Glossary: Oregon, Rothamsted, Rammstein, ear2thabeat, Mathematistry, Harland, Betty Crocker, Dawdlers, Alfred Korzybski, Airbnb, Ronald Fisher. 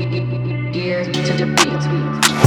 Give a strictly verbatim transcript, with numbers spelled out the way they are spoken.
Ear to the beat.